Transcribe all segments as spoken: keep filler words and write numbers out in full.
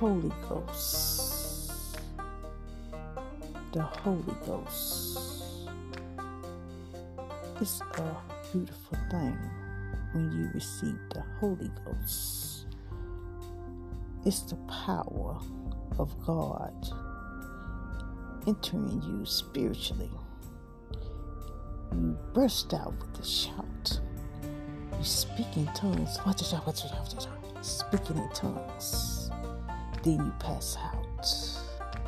Holy Ghost, the Holy Ghost. It's a beautiful thing when you receive the Holy Ghost. It's the power of God entering you spiritually. You burst out with a shout. You speak in tongues. Watch it out, watch it out, watch it out. Speaking in tongues. Then you pass out.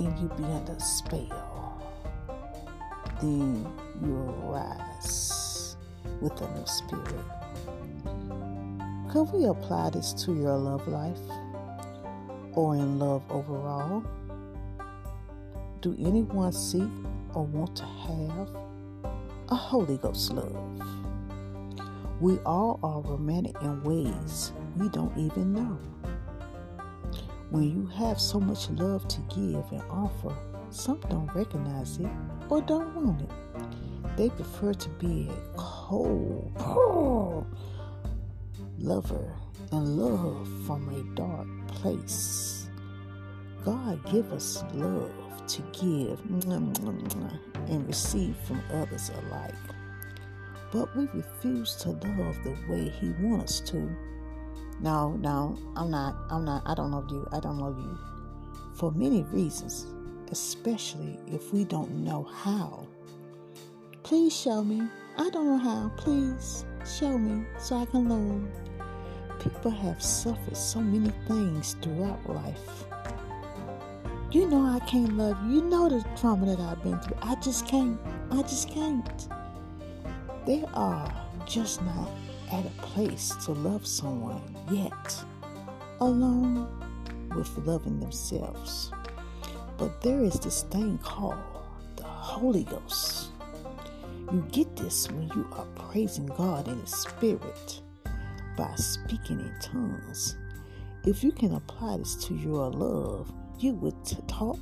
And you be under a spell. Then you arise with a new spirit. Could we apply this to your love life? Or in love overall? Do anyone seek or want to have a Holy Ghost love? We all are romantic in ways we don't even know. When you have so much love to give and offer, some don't recognize it or don't want it. They prefer to be a cold, poor lover and love from a dark place. God give us love to give and receive from others alike. But we refuse to love the way he wants us to. No, no, I'm not, I'm not, I don't love you, I don't love you. For many reasons, especially if we don't know how. Please show me. I don't know how. Please show me so I can learn. People have suffered so many things throughout life. You know I can't love you. You know the trauma that I've been through. I just can't. I just can't. They are just not at a place to love someone yet, alone with loving themselves. But there is this thing called the Holy Ghost. You get this when you are praising God in the Spirit by speaking in tongues. If you can apply this to your love, you would talk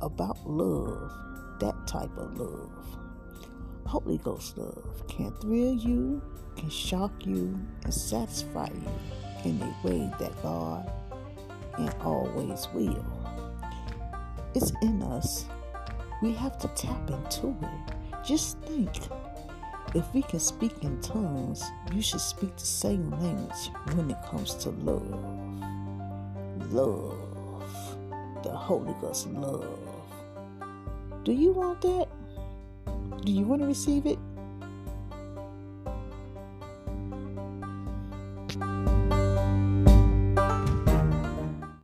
about love, that type of love. Holy Ghost love can thrill you, can shock you, and satisfy you in a way that God and always will. It's in us. We have to tap into it. Just think. If we can speak in tongues, you should speak the same language when it comes to love. Love. The Holy Ghost love. Do you want that? Do you want to receive it?